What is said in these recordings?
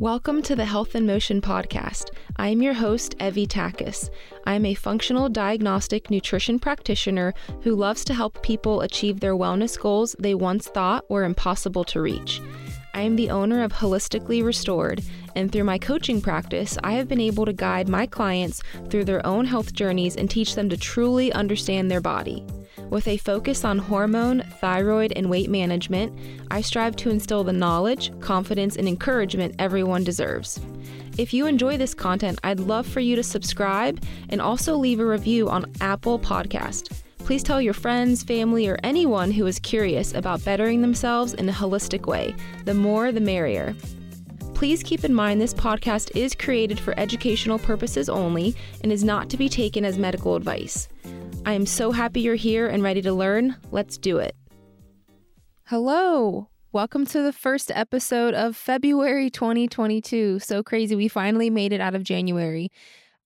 Welcome to the Health in Motion podcast. I am your host, Evie Takis. I am a functional diagnostic nutrition practitioner who loves to help people achieve their wellness goals they once thought were impossible to reach. I am the owner of Holistically Restored, and through my coaching practice, I have been able to guide my clients through their own health journeys and teach them to truly understand their body. With a focus on hormone, thyroid, and weight management, I strive to instill the knowledge, confidence, and encouragement everyone deserves. If you enjoy this content, I'd love for you to subscribe and also leave a review on Apple Podcast. Please tell your friends, family, or anyone who is curious about bettering themselves in a holistic way. The more, the merrier. Please keep in mind this podcast is created for educational purposes only and is not to be taken as medical advice. I am so happy you're here and ready to learn. Let's do it. Hello. Welcome to the first episode of February 2022. So crazy. We finally made it out of January.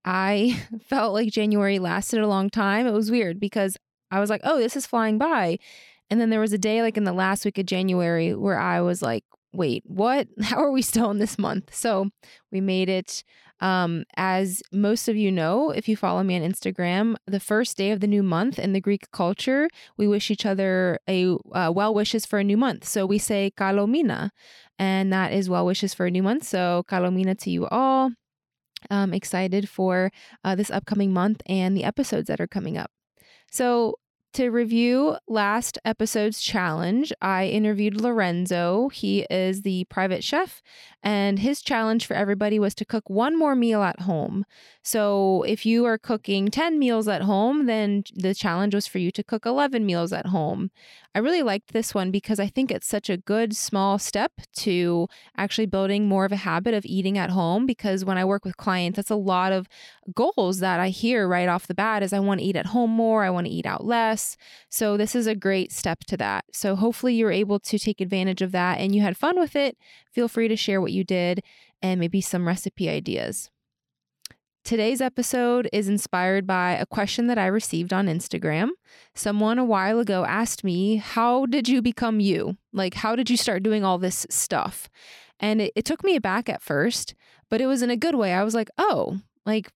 I felt like January lasted a long time. It was weird because I was like, oh, this is flying by. And then there was a day like in the last week of January where I was like, wait, what? How are we still in this month? So we made it. As most of you know, if you follow me on Instagram, the first day of the new month in the Greek culture, we wish each other well wishes for a new month. So we say Kalomina, and that is well wishes for a new month. So Kalomina to you all. I'm excited for this upcoming month and the episodes that are coming up. So to review last episode's challenge, I interviewed Lorenzo. He is the private chef, and his challenge for everybody was to cook one more meal at home. So if you are cooking 10 meals at home, then the challenge was for you to cook 11 meals at home. I really liked this one because I think it's such a good small step to actually building more of a habit of eating at home, because when I work with clients, that's a lot of goals that I hear right off the bat is I want to eat at home more, I want to eat out less. So this is a great step to that. So hopefully you're able to take advantage of that and you had fun with it. Feel free to share what you did and maybe some recipe ideas. Today's episode is inspired by a question that I received on Instagram. Someone a while ago asked me, how did you become you? Like, how did you start doing all this stuff? And it took me aback at first, but it was in a good way. I was like, oh, like,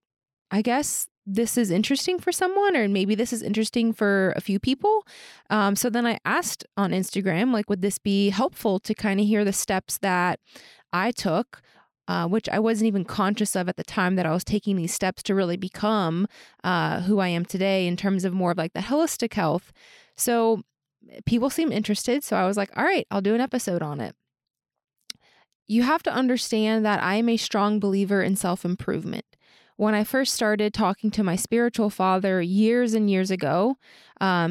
I guess this is interesting for someone, or maybe this is interesting for a few people. So then I asked on Instagram, like, would this be helpful to kind of hear the steps that I took, which I wasn't even conscious of at the time that I was taking these steps to really become who I am today in terms of more of like the holistic health. So people seemed interested. So I was like, all right, I'll do an episode on it. You have to understand that I am a strong believer in self-improvement. When I first started talking to my spiritual father years and years ago,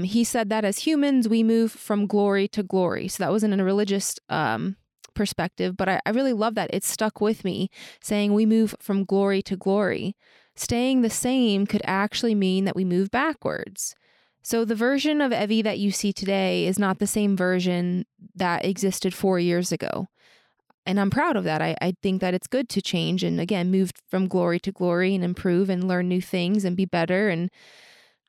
he said that as humans, we move from glory to glory. So that wasn't in a religious perspective, but I really love that. It stuck with me, saying we move from glory to glory. Staying the same could actually mean that we move backwards. So the version of Evie that you see today is not the same version that existed 4 years ago. And I'm proud of that. I think that it's good to change and, again, move from glory to glory and improve and learn new things and be better. And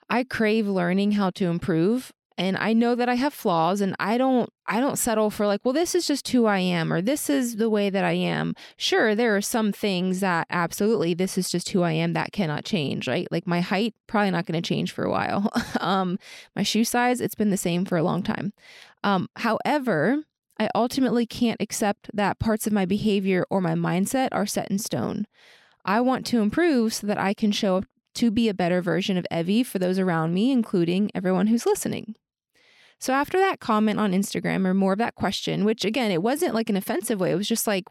I crave learning how to improve. And I know that I have flaws, and I don't settle for like, well, this is just who I am, or this is the way that I am. Sure, there are some things that absolutely this is just who I am that cannot change, right? Like my height, probably not going to change for a while. My shoe size, it's been the same for a long time. However, I ultimately can't accept that parts of my behavior or my mindset are set in stone. I want to improve so that I can show up to be a better version of Evie for those around me, including everyone who's listening. So after that comment on Instagram, or more of that question, which again, it wasn't like an offensive way. It was just like,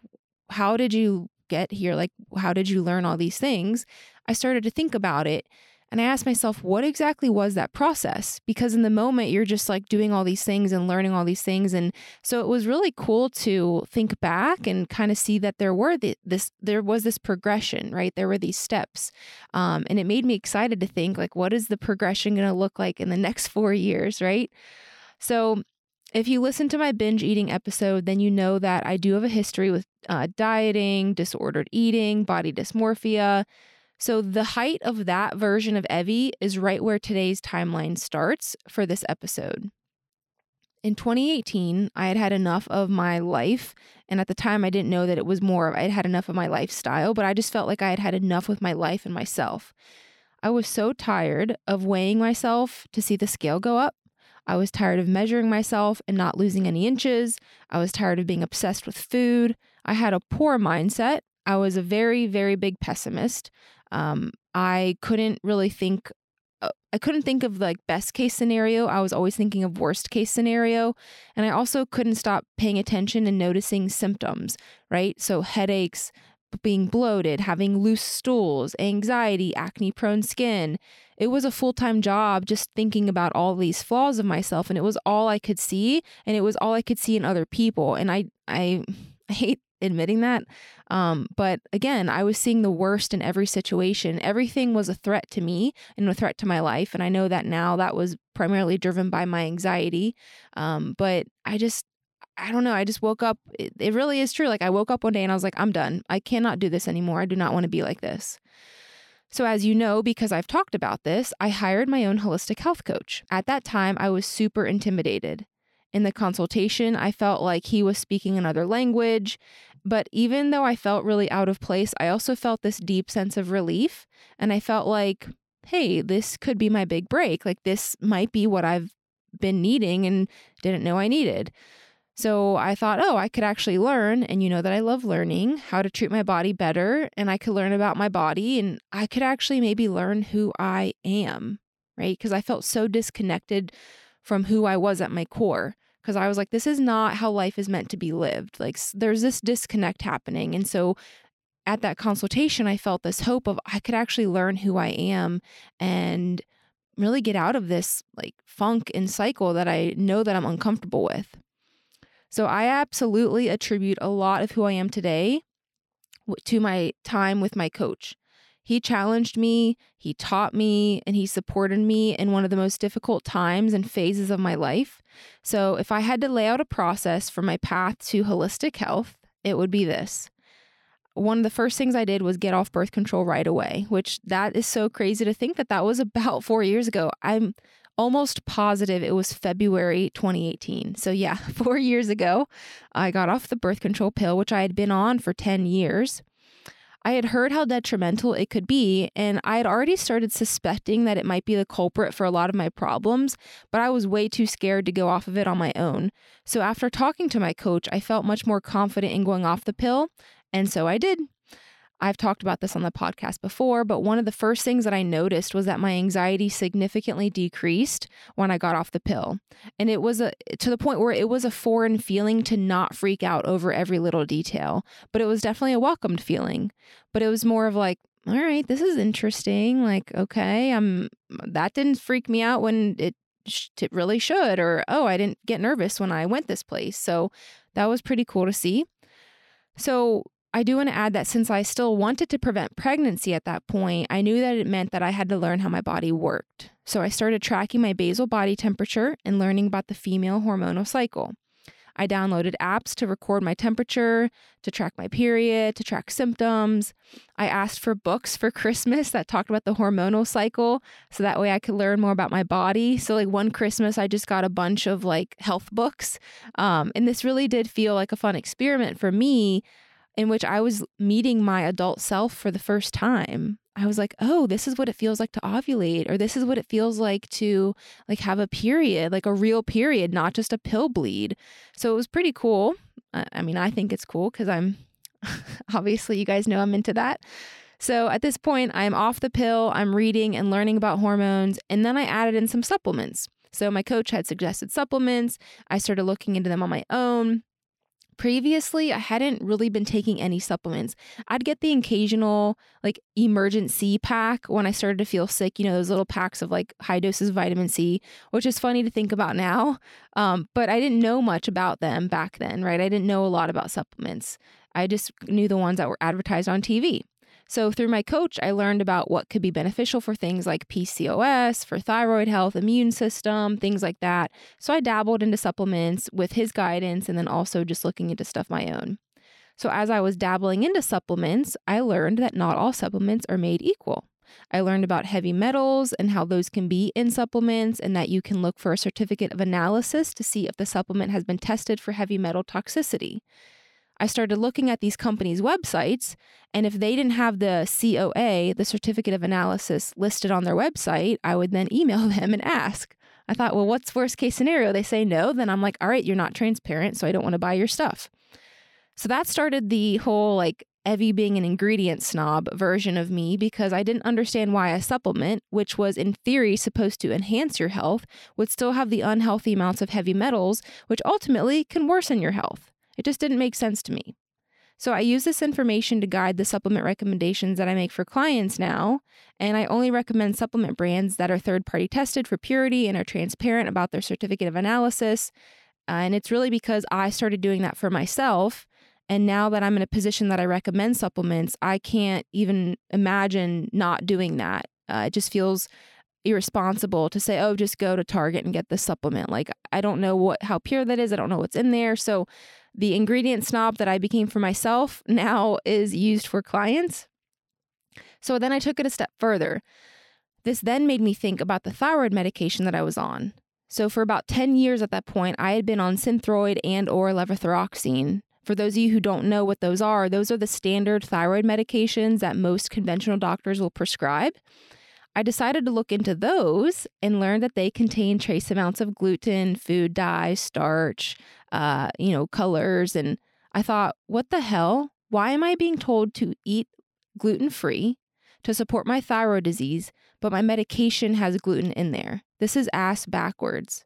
how did you get here? Like, how did you learn all these things? I started to think about it. And I asked myself, what exactly was that process? Because in the moment, you're just like doing all these things and learning all these things. And so it was really cool to think back and kind of see that there was this progression, right? There were these steps. And it made me excited to think, like, what is the progression going to look like in the next 4 years, right? So if you listen to my binge eating episode, then you know that I do have a history with dieting, disordered eating, body dysmorphia. So the height of that version of Evie is right where today's timeline starts for this episode. In 2018, I had had enough of my life. And at the time, I didn't know that it was more of I had had enough of my lifestyle, but I just felt like I had had enough with my life and myself. I was so tired of weighing myself to see the scale go up. I was tired of measuring myself and not losing any inches. I was tired of being obsessed with food. I had a poor mindset. I was a very, very big pessimist. I couldn't think of like best case scenario. I was always thinking of worst case scenario. And I also couldn't stop paying attention and noticing symptoms, right? So headaches, being bloated, having loose stools, anxiety, acne prone skin. It was a full-time job just thinking about all these flaws of myself. And it was all I could see. And it was all I could see in other people. And I hate admitting that. But again, I was seeing the worst in every situation. Everything was a threat to me and a threat to my life. And I know that now that was primarily driven by my anxiety. But I don't know. I just woke up. It really is true. Like I woke up one day and I was like, I'm done. I cannot do this anymore. I do not want to be like this. So as you know, because I've talked about this, I hired my own holistic health coach. At that time, I was super intimidated. In the consultation, I felt like he was speaking another language. But even though I felt really out of place, I also felt this deep sense of relief. And I felt like, hey, this could be my big break. Like this might be what I've been needing and didn't know I needed. So I thought, oh, I could actually learn. And you know that I love learning how to treat my body better. And I could learn about my body and I could actually maybe learn who I am, right? Because I felt so disconnected from who I was at my core. Because I was like, this is not how life is meant to be lived. Like there's this disconnect happening. And so at that consultation, I felt this hope of I could actually learn who I am and really get out of this like funk and cycle that I know that I'm uncomfortable with. So I absolutely attribute a lot of who I am today to my time with my coach. He challenged me, he taught me, and he supported me in one of the most difficult times and phases of my life. So if I had to lay out a process for my path to holistic health, it would be this. One of the first things I did was get off birth control right away, which that is so crazy to think that that was about 4 years ago. I'm almost positive it was February 2018. So yeah, 4 years ago, I got off the birth control pill, which I had been on for 10 years. I had heard how detrimental it could be, and I had already started suspecting that it might be the culprit for a lot of my problems, but I was way too scared to go off of it on my own. So after talking to my coach, I felt much more confident in going off the pill, and so I did. I've talked about this on the podcast before, but one of the first things that I noticed was that my anxiety significantly decreased when I got off the pill. And it was to the point where it was a foreign feeling to not freak out over every little detail, but it was definitely a welcomed feeling. But it was more of like, all right, this is interesting. Like, okay, that didn't freak me out when it really should, or, oh, I didn't get nervous when I went this place. So that was pretty cool to see. So I do want to add that since I still wanted to prevent pregnancy at that point, I knew that it meant that I had to learn how my body worked. So I started tracking my basal body temperature and learning about the female hormonal cycle. I downloaded apps to record my temperature, to track my period, to track symptoms. I asked for books for Christmas that talked about the hormonal cycle, so that way I could learn more about my body. So like one Christmas, I just got a bunch of like health books. And this really did feel like a fun experiment for me, in which I was meeting my adult self for the first time. I was like, oh, this is what it feels like to ovulate, or this is what it feels like to like have a period, like a real period, not just a pill bleed. So it was pretty cool. I mean, I think it's cool because I'm obviously, you guys know I'm into that. So at this point, I'm off the pill, I'm reading and learning about hormones, and then I added in some supplements. So my coach had suggested supplements. I started looking into them on my own. Previously, I hadn't really been taking any supplements. I'd get the occasional like emergency pack when I started to feel sick, you know, those little packs of like high doses of vitamin C, which is funny to think about now. But I didn't know much about them back then, right? I didn't know a lot about supplements. I just knew the ones that were advertised on TV. So through my coach, I learned about what could be beneficial for things like PCOS, for thyroid health, immune system, things like that. So I dabbled into supplements with his guidance and then also just looking into stuff my own. So as I was dabbling into supplements, I learned that not all supplements are made equal. I learned about heavy metals and how those can be in supplements, and that you can look for a certificate of analysis to see if the supplement has been tested for heavy metal toxicity. I started looking at these companies' websites, and if they didn't have the COA, the certificate of analysis, listed on their website, I would then email them and ask. I thought, well, what's worst case scenario? They say no. Then I'm like, all right, you're not transparent, so I don't want to buy your stuff. So that started the whole Evie being an ingredient snob version of me, because I didn't understand why a supplement, which was in theory supposed to enhance your health, would still have the unhealthy amounts of heavy metals, which ultimately can worsen your health. It just didn't make sense to me. So I use this information to guide the supplement recommendations that I make for clients now, and I only recommend supplement brands that are third-party tested for purity and are transparent about their certificate of analysis. And it's really because I started doing that for myself. And now that I'm in a position that I recommend supplements, I can't even imagine not doing that. It just feels irresponsible to say, oh, just go to Target and get this supplement. I don't know how pure that is. I don't know what's in there. So the ingredient snob that I became for myself now is used for clients. So then I took it a step further. This then made me think about the thyroid medication that I was on. So for about 10 years at that point, I had been on Synthroid and/or Levothyroxine. For those of you who don't know what those are the standard thyroid medications that most conventional doctors will prescribe. I decided to look into those and learn that they contain trace amounts of gluten, food dye, starch, colors. And I thought, what the hell? Why am I being told to eat gluten-free to support my thyroid disease, but my medication has gluten in there? This is ass backwards.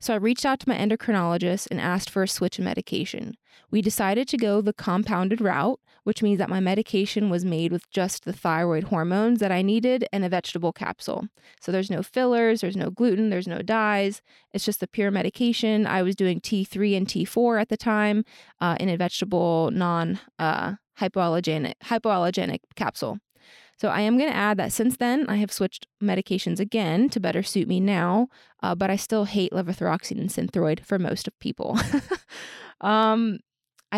So I reached out to my endocrinologist and asked for a switch of medication. We decided to go the compounded route, which means that my medication was made with just the thyroid hormones that I needed and a vegetable capsule. So there's no fillers, there's no gluten, there's no dyes. It's just the pure medication. I was doing T3 and T4 at the time in a vegetable non-hypoallergenic capsule. So I am going to add that since then, I have switched medications again to better suit me now, but I still hate Levothyroxine and Synthroid for most of people. I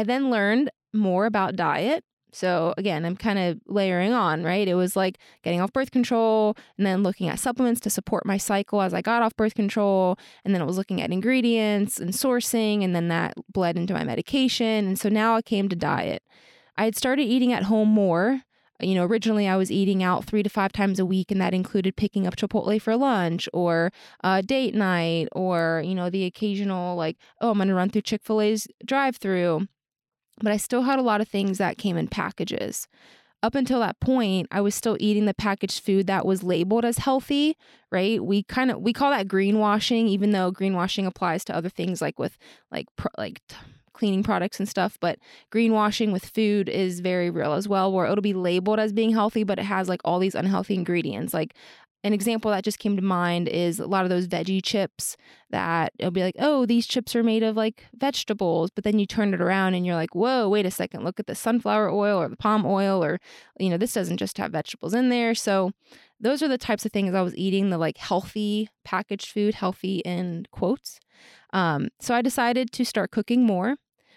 then learned more about diet. So again, I'm kind of layering on, right? It was like getting off birth control and then looking at supplements to support my cycle as I got off birth control. And then it was looking at ingredients and sourcing, and then that bled into my medication. And so now I came to diet. I had started eating at home more. Originally I was eating out 3 to 5 times a week, and that included picking up Chipotle for lunch or date night or, the occasional I'm going to run through Chick-fil-A's drive-through. But I still had a lot of things that came in packages. Up until that point, I was still eating the packaged food that was labeled as healthy, right? We call that greenwashing, even though greenwashing applies to other things cleaning products and stuff, but greenwashing with food is very real as well, where it'll be labeled as being healthy, but it has all these unhealthy ingredients. An example that just came to mind is a lot of those veggie chips that it'll be these chips are made of vegetables, but then you turn it around and you're like, whoa, wait a second, look at the sunflower oil or the palm oil, or, this doesn't just have vegetables in there. So those are the types of things I was eating, the healthy packaged food, healthy in quotes. So I decided to start cooking more.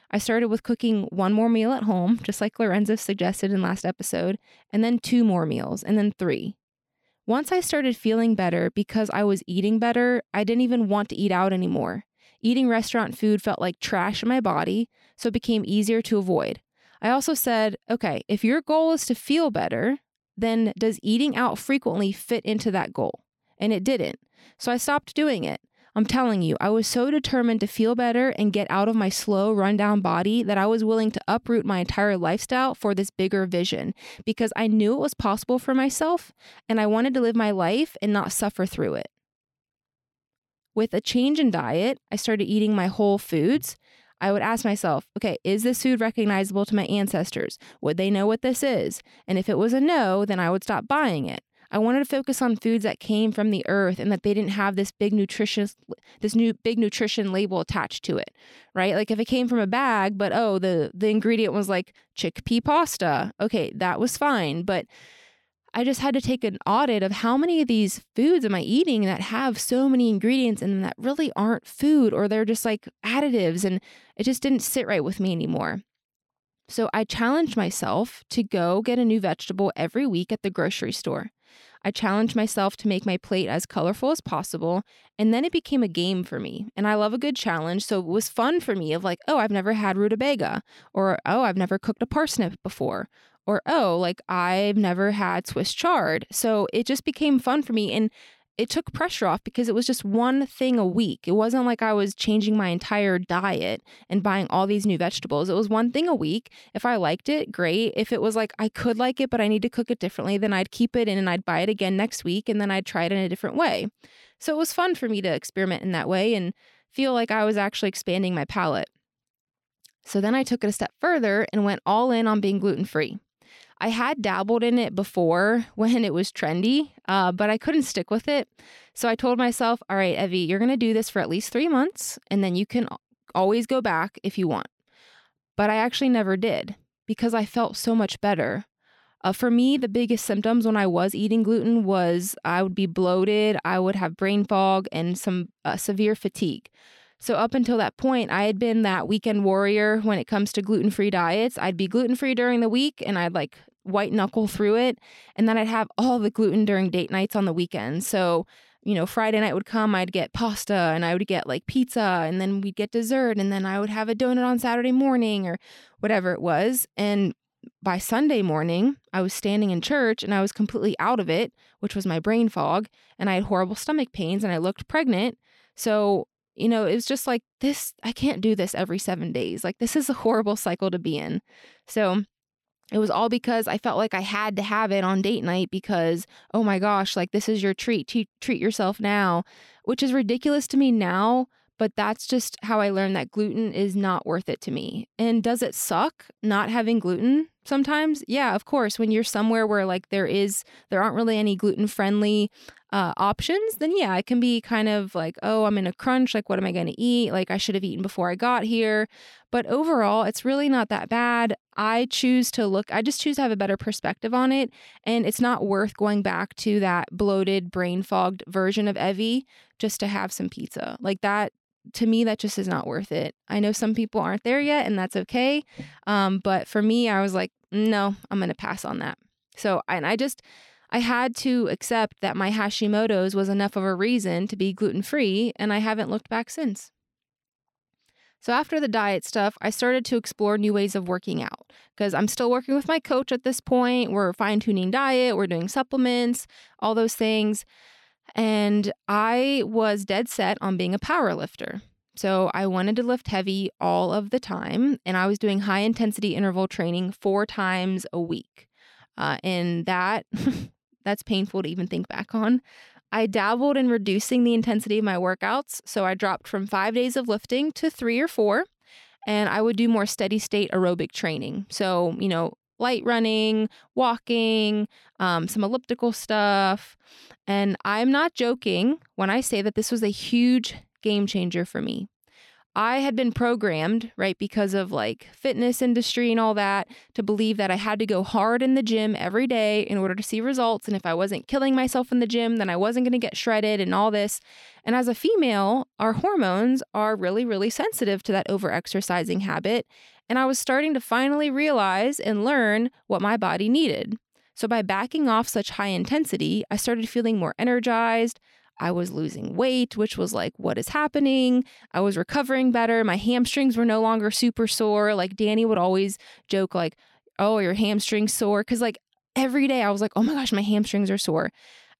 I started with cooking one more meal at home, just like Lorenzo suggested in last episode, and then 2 more meals, and then 3. Once I started feeling better because I was eating better, I didn't even want to eat out anymore. Eating restaurant food felt like trash in my body, so it became easier to avoid. I also said, okay, if your goal is to feel better, then does eating out frequently fit into that goal? And it didn't. So I stopped doing it. I'm telling you, I was so determined to feel better and get out of my slow, rundown body that I was willing to uproot my entire lifestyle for this bigger vision, because I knew it was possible for myself and I wanted to live my life and not suffer through it. With a change in diet, I started eating my whole foods. I would ask myself, okay, is this food recognizable to my ancestors? Would they know what this is? And if it was a no, then I would stop buying it. I wanted to focus on foods that came from the earth and that they didn't have this new big nutrition label attached to it, right? If it came from a bag, but the ingredient was chickpea pasta. Okay, that was fine. But I just had to take an audit of how many of these foods am I eating that have so many ingredients and that really aren't food, or they're just additives, and it just didn't sit right with me anymore. So I challenged myself to go get a new vegetable every week at the grocery store. I challenged myself to make my plate as colorful as possible, and then it became a game for me. And I love a good challenge, so it was fun for me of like, oh, I've never had rutabaga, or oh, I've never cooked a parsnip before, or oh, like I've never had Swiss chard. So it just became fun for me, and it took pressure off because it was just one thing a week. It wasn't like I was changing my entire diet and buying all these new vegetables. It was one thing a week. If I liked it, great. If it was like, I could like it, but I need to cook it differently, then I'd keep it in and I'd buy it again next week, and then I'd try it in a different way. So it was fun for me to experiment in that way and feel like I was actually expanding my palate. So then I took it a step further and went all in on being gluten-free. I had dabbled in it before when it was trendy, but I couldn't stick with it. So I told myself, all right, Evie, you're going to do this for at least 3 months, and then you can always go back if you want. But I actually never did because I felt so much better. For me, the biggest symptoms when I was eating gluten was I would be bloated, I would have brain fog, and some severe fatigue. So up until that point, I had been that weekend warrior when it comes to gluten-free diets. I'd be gluten-free during the week and I'd like white knuckle through it. And then I'd have all the gluten during date nights on the weekend. So, you know, Friday night would come, I'd get pasta and I would get like pizza, and then we'd get dessert, and then I would have a donut on Saturday morning or whatever it was. And by Sunday morning, I was standing in church and I was completely out of it, which was my brain fog. And I had horrible stomach pains and I looked pregnant. So, you know, it was just like this, I can't do this every 7 days. Like, this is a horrible cycle to be in. So it was all because I felt like I had to have it on date night because, oh my gosh, like this is your treat. Treat yourself now, which is ridiculous to me now. But that's just how I learned that gluten is not worth it to me. And does it suck not having gluten sometimes? Yeah, of course. When you're somewhere where like there aren't really any gluten-friendly options, then yeah, it can be kind of like, oh, I'm in a crunch. Like, what am I going to eat? Like, I should have eaten before I got here. But overall, it's really not that bad. I just choose to have a better perspective on it. And it's not worth going back to that bloated, brain-fogged version of Evie just to have some pizza. Like that, to me, that just is not worth it. I know some people aren't there yet, and that's okay. But for me, I was like, no, I'm going to pass on that. So, and I had to accept that my Hashimoto's was enough of a reason to be gluten-free, and I haven't looked back since. So after the diet stuff, I started to explore new ways of working out because I'm still working with my coach at this point. We're fine-tuning diet, we're doing supplements, all those things. And I was dead set on being a power lifter. So I wanted to lift heavy all of the time, and I was doing high-intensity interval training 4 times a week. And that's painful to even think back on. I dabbled in reducing the intensity of my workouts. So I dropped from 5 days of lifting to 3 or 4, and I would do more steady state aerobic training. So, you know, light running, walking, some elliptical stuff. And I'm not joking when I say that this was a huge game changer for me. I had been programmed, right, because of like fitness industry and all that, to believe that I had to go hard in the gym every day in order to see results. And if I wasn't killing myself in the gym, then I wasn't going to get shredded and all this. And as a female, our hormones are really, really sensitive to that over-exercising habit. And I was starting to finally realize and learn what my body needed. So by backing off such high intensity, I started feeling more energized. I was losing weight, which was like, what is happening? I was recovering better. My hamstrings were no longer super sore. Like Danny would always joke like, oh, your hamstrings sore? Because like every day I was like, oh my gosh, my hamstrings are sore.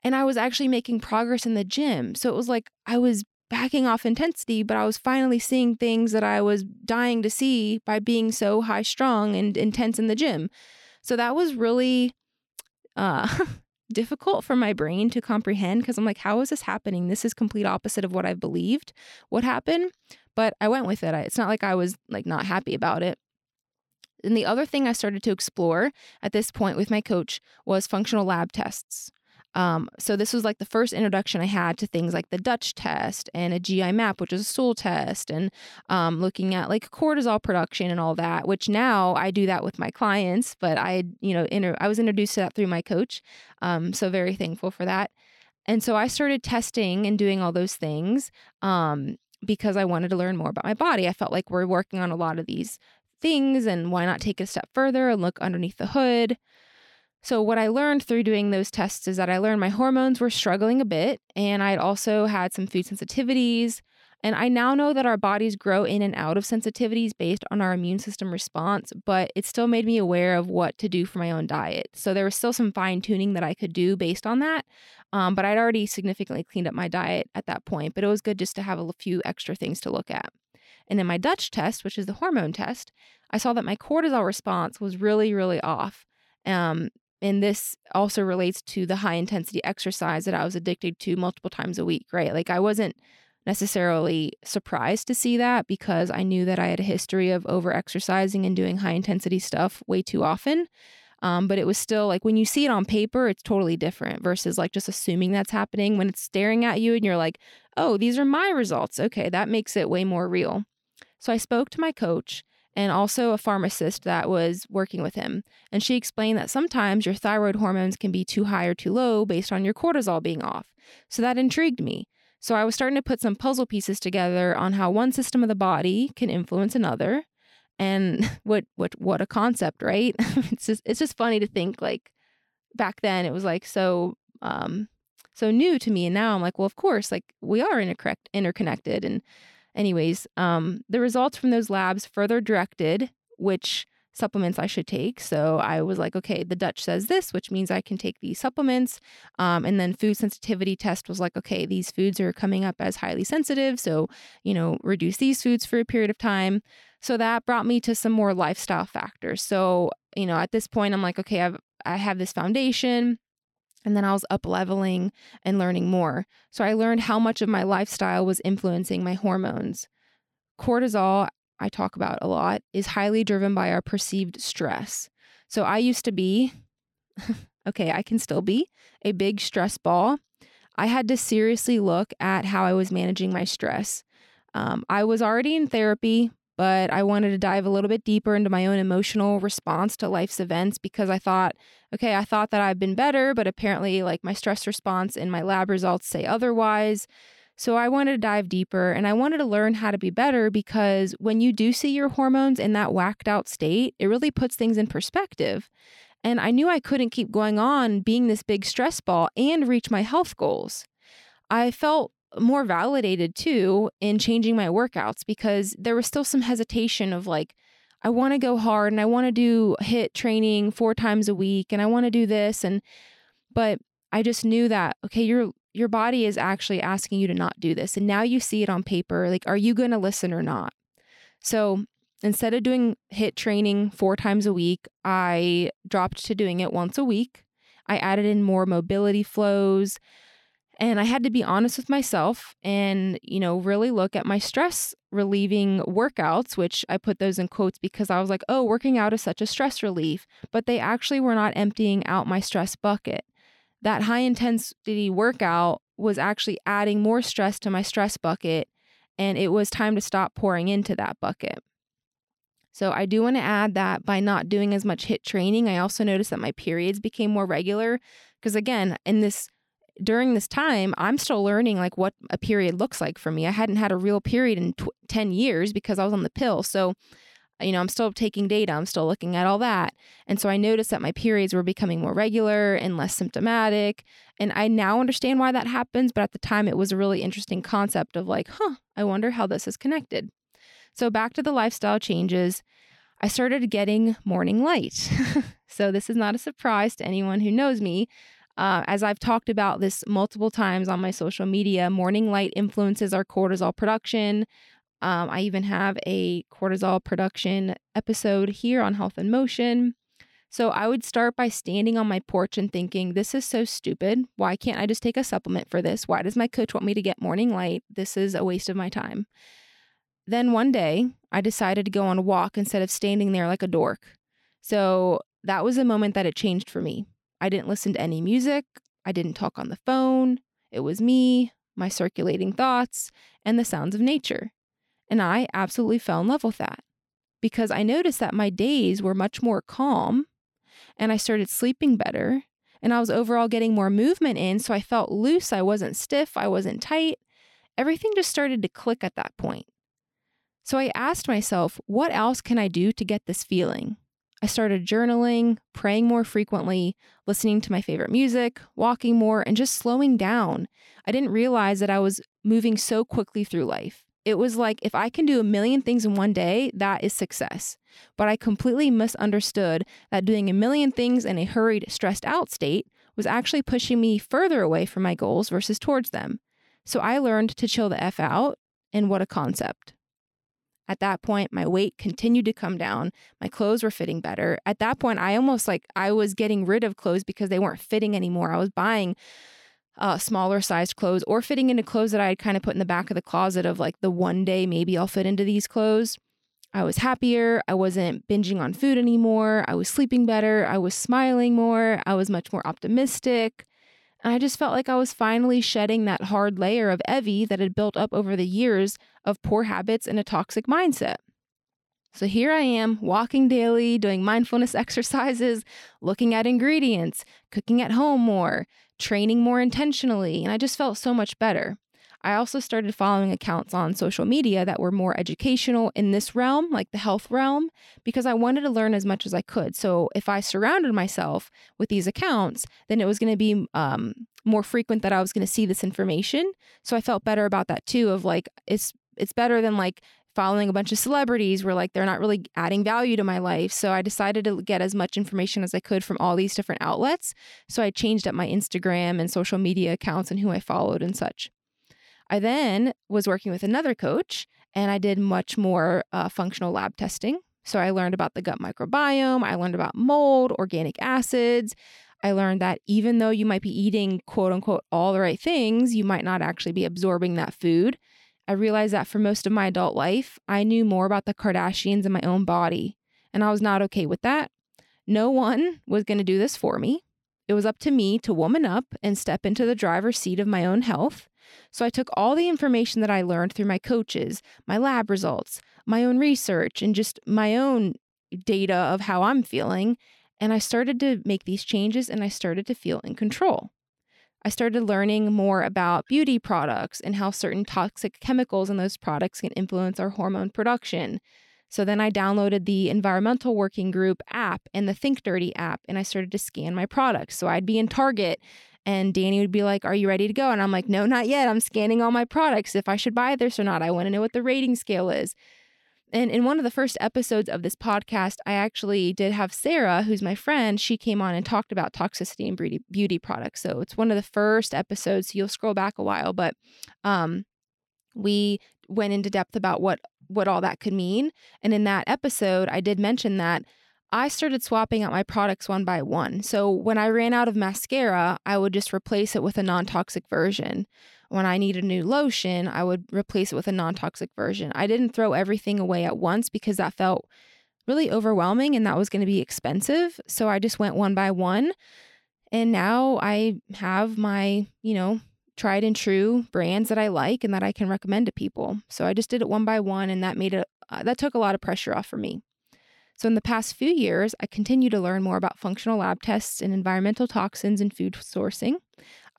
And I was actually making progress in the gym. So it was like I was backing off intensity, but I was finally seeing things that I was dying to see by being so high strung and intense in the gym. So that was really difficult for my brain to comprehend because I'm like, how is this happening? This is complete opposite of what I believed would happen. But I went with it. It's not like I was like not happy about it. And the other thing I started to explore at this point with my coach was functional lab tests. So this was like the first introduction I had to things like the Dutch test and a GI map, which is a stool test, and looking at like cortisol production and all that, which now I do that with my clients, but I was introduced to that through my coach. So very thankful for that. And so I started testing and doing all those things because I wanted to learn more about my body. I felt like we're working on a lot of these things, and why not take it a step further and look underneath the hood? So what I learned through doing those tests is that I learned my hormones were struggling a bit, and I'd also had some food sensitivities. And I now know that our bodies grow in and out of sensitivities based on our immune system response, but it still made me aware of what to do for my own diet. So there was still some fine tuning that I could do based on that, but I'd already significantly cleaned up my diet at that point, but it was good just to have a few extra things to look at. And then my Dutch test, which is the hormone test, I saw that my cortisol response was really, really off. And this also relates to the high intensity exercise that I was addicted to multiple times a week, right? Like I wasn't necessarily surprised to see that because I knew that I had a history of over-exercising and doing high-intensity stuff way too often. But it was still like when you see it on paper, it's totally different versus like just assuming that's happening when it's staring at you and you're like, oh, these are my results. Okay, that makes it way more real. So I spoke to my coach and also a pharmacist that was working with him. And she explained that sometimes your thyroid hormones can be too high or too low based on your cortisol being off. So that intrigued me. So I was starting to put some puzzle pieces together on how one system of the body can influence another, and what a concept, right? It's just funny to think like back then it was like so new to me, and now I'm like, well, of course, like we are interconnected. And anyways, the results from those labs further directed which supplements I should take. So I was like, okay, the Dutch says this, which means I can take these supplements. And then food sensitivity test was like, okay, these foods are coming up as highly sensitive. So, you know, reduce these foods for a period of time. So that brought me to some more lifestyle factors. So, you know, at this point I'm like, okay, I have this foundation. And then I was up leveling and learning more. So I learned how much of my lifestyle was influencing my hormones. Cortisol, I talk about a lot, is highly driven by our perceived stress. So I used to be, okay, I can still be a big stress ball. I had to seriously look at how I was managing my stress. I was already in therapy, but I wanted to dive a little bit deeper into my own emotional response to life's events because I thought, okay, I thought that I've been better, but apparently like my stress response and my lab results say otherwise. So I wanted to dive deeper and I wanted to learn how to be better because when you do see your hormones in that whacked out state, it really puts things in perspective. And I knew I couldn't keep going on being this big stress ball and reach my health goals. I felt more validated too in changing my workouts because there was still some hesitation of like, I want to go hard and I want to do HIIT training 4 times a week and I want to do this. But I just knew that, okay, your body is actually asking you to not do this. And now you see it on paper. Like, are you going to listen or not? So instead of doing HIIT training 4 times a week, I dropped to doing it once a week. I added in more mobility flows and I had to be honest with myself and, you know, really look at my stress relieving workouts, which I put those in quotes because I was like, oh, working out is such a stress relief, but they actually were not emptying out my stress bucket. That high intensity workout was actually adding more stress to my stress bucket, and it was time to stop pouring into that bucket. So I do want to add that by not doing as much HIIT training, I also noticed that my periods became more regular because again, during this time, I'm still learning like what a period looks like for me. I hadn't had a real period in 10 years because I was on the pill. So, you know, I'm still taking data. I'm still looking at all that. And so I noticed that my periods were becoming more regular and less symptomatic. And I now understand why that happens. But at the time, it was a really interesting concept of like, I wonder how this is connected. So back to the lifestyle changes, I started getting morning light. So this is not a surprise to anyone who knows me. As I've talked about this multiple times on my social media, morning light influences our cortisol production. I even have a cortisol production episode here on Health in Motion. So I would start by standing on my porch and thinking, this is so stupid. Why can't I just take a supplement for this? Why does my coach want me to get morning light? This is a waste of my time. Then one day I decided to go on a walk instead of standing there like a dork. So that was the moment that it changed for me. I didn't listen to any music. I didn't talk on the phone. It was me, my circulating thoughts, and the sounds of nature. And I absolutely fell in love with that because I noticed that my days were much more calm and I started sleeping better and I was overall getting more movement in. So I felt loose. I wasn't stiff. I wasn't tight. Everything just started to click at that point. So I asked myself, what else can I do to get this feeling? I started journaling, praying more frequently, listening to my favorite music, walking more, and just slowing down. I didn't realize that I was moving so quickly through life. It was like, if I can do a million things in one day, that is success. But I completely misunderstood that doing a million things in a hurried, stressed out state was actually pushing me further away from my goals versus towards them. So I learned to chill the F out, and what a concept. At that point, my weight continued to come down. My clothes were fitting better. At that point, I was getting rid of clothes because they weren't fitting anymore. I was buying smaller sized clothes or fitting into clothes that I had kind of put in the back of the closet of like the one day maybe I'll fit into these clothes. I was happier. I wasn't binging on food anymore. I was sleeping better. I was smiling more. I was much more optimistic. And I just felt like I was finally shedding that hard layer of Evie that had built up over the years of poor habits and a toxic mindset. So here I am, walking daily, doing mindfulness exercises, looking at ingredients, cooking at home more, training more intentionally, and I just felt so much better. I also started following accounts on social media that were more educational in this realm, like the health realm, because I wanted to learn as much as I could. So if I surrounded myself with these accounts, then it was going to be more frequent that I was going to see this information. So I felt better about that too, of like, it's better than like following a bunch of celebrities where like they're not really adding value to my life. So I decided to get as much information as I could from all these different outlets. So I changed up my Instagram and social media accounts and who I followed and such. I then was working with another coach and I did much more functional lab testing. So I learned about the gut microbiome. I learned about mold, organic acids. I learned that even though you might be eating quote unquote all the right things, you might not actually be absorbing that food. I realized that for most of my adult life, I knew more about the Kardashians and my own body, and I was not okay with that. No one was going to do this for me. It was up to me to woman up and step into the driver's seat of my own health. So I took all the information that I learned through my coaches, my lab results, my own research, and just my own data of how I'm feeling, and I started to make these changes and I started to feel in control. I started learning more about beauty products and how certain toxic chemicals in those products can influence our hormone production. So then I downloaded the Environmental Working Group app and the Think Dirty app, and I started to scan my products. So I'd be in Target and Danny would be like, "Are you ready to go?" And I'm like, "No, not yet. I'm scanning all my products. If I should buy this or not, I want to know what the rating scale is." And in one of the first episodes of this podcast, I actually did have Sarah, who's my friend. She came on and talked about toxicity and beauty products. So it's one of the first episodes. So you'll scroll back a while, but we went into depth about what all that could mean. And in that episode, I did mention that I started swapping out my products one by one. So when I ran out of mascara, I would just replace it with a non-toxic version. When I needed a new lotion, I would replace it with a non-toxic version. I didn't throw everything away at once because that felt really overwhelming and that was going to be expensive. So I just went one by one. And now I have my, tried and true brands that I like and that I can recommend to people. So I just did it one by one, and that that took a lot of pressure off for me. So in the past few years, I continue to learn more about functional lab tests and environmental toxins and food sourcing.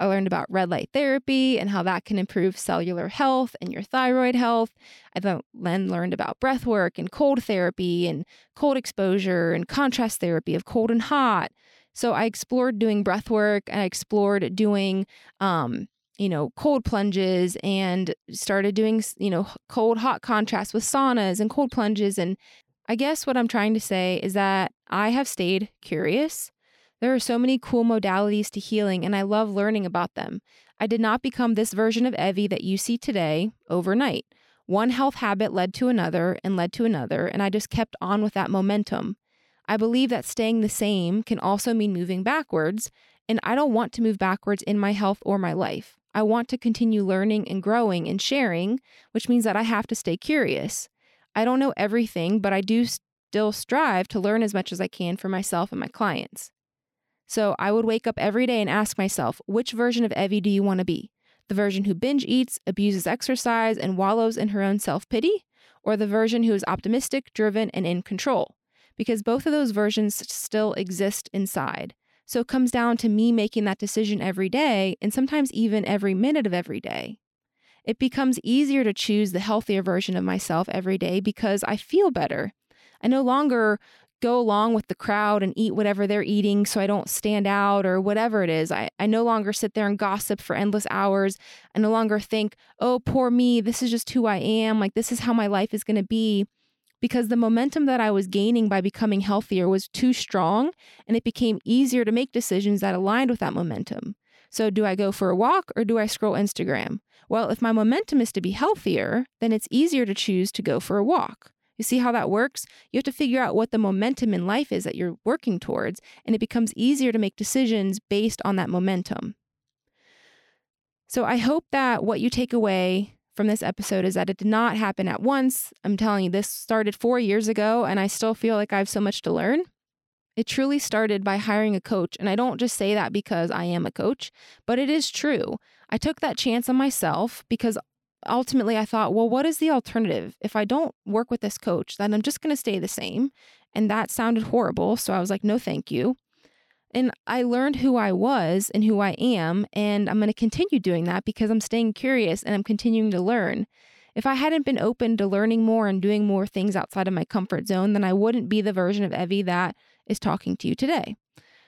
I learned about red light therapy and how that can improve cellular health and your thyroid health. I then learned about breath work and cold therapy and cold exposure and contrast therapy of cold and hot. So I explored doing breath work and I explored doing, cold plunges, and started doing, cold hot contrast with saunas and cold plunges. And I guess what I'm trying to say is that I have stayed curious. There are so many cool modalities to healing, and I love learning about them. I did not become this version of Evie that you see today overnight. One health habit led to another, and I just kept on with that momentum. I believe that staying the same can also mean moving backwards, and I don't want to move backwards in my health or my life. I want to continue learning and growing and sharing, which means that I have to stay curious. I don't know everything, but I do still strive to learn as much as I can for myself and my clients. So I would wake up every day and ask myself, which version of Evie do you want to be? The version who binge eats, abuses exercise, and wallows in her own self-pity? Or the version who is optimistic, driven, and in control? Because both of those versions still exist inside. So it comes down to me making that decision every day, and sometimes even every minute of every day. It becomes easier to choose the healthier version of myself every day because I feel better. I no longer go along with the crowd and eat whatever they're eating so I don't stand out or whatever it is. I no longer sit there and gossip for endless hours. I no longer think, oh, poor me, this is just who I am. Like, this is how my life is going to be. Because the momentum that I was gaining by becoming healthier was too strong, and it became easier to make decisions that aligned with that momentum. So do I go for a walk or do I scroll Instagram? Well, if my momentum is to be healthier, then it's easier to choose to go for a walk. You see how that works? You have to figure out what the momentum in life is that you're working towards, and it becomes easier to make decisions based on that momentum. So I hope that what you take away from this episode is that it did not happen at once. I'm telling you, this started 4 years ago, and I still feel like I have so much to learn. It truly started by hiring a coach, and I don't just say that because I am a coach, but it is true. I took that chance on myself because ultimately I thought, well, what is the alternative? If I don't work with this coach, then I'm just going to stay the same. And that sounded horrible. So I was like, no, thank you. And I learned who I was and who I am. And I'm going to continue doing that because I'm staying curious and I'm continuing to learn. If I hadn't been open to learning more and doing more things outside of my comfort zone, then I wouldn't be the version of Evie that is talking to you today.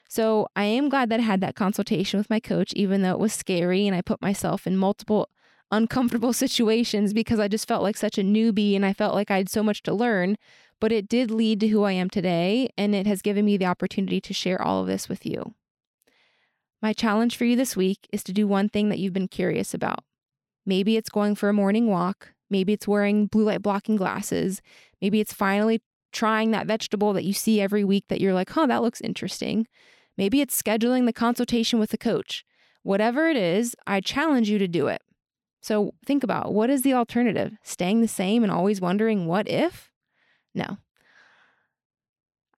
So I am glad that I had that consultation with my coach, even though it was scary and I put myself in multiple uncomfortable situations because I just felt like such a newbie and I felt like I had so much to learn, but it did lead to who I am today, and it has given me the opportunity to share all of this with you. My challenge for you this week is to do one thing that you've been curious about. Maybe it's going for a morning walk. Maybe it's wearing blue light blocking glasses. Maybe it's finally trying that vegetable that you see every week that you're like, huh, that looks interesting. Maybe it's scheduling the consultation with the coach. Whatever it is, I challenge you to do it. So think about, what is the alternative? Staying the same and always wondering what if? No.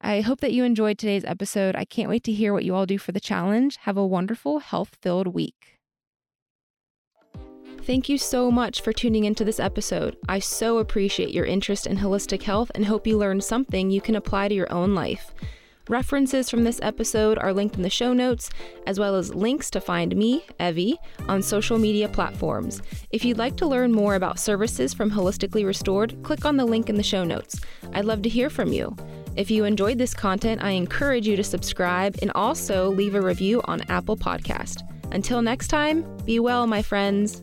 I hope that you enjoyed today's episode. I can't wait to hear what you all do for the challenge. Have a wonderful, health-filled week. Thank you so much for tuning into this episode. I so appreciate your interest in holistic health and hope you learned something you can apply to your own life. References from this episode are linked in the show notes, as well as links to find me, Evie, on social media platforms. If you'd like to learn more about services from Holistically Restored, click on the link in the show notes. I'd love to hear from you. If you enjoyed this content, I encourage you to subscribe and also leave a review on Apple Podcast. Until next time, be well, my friends.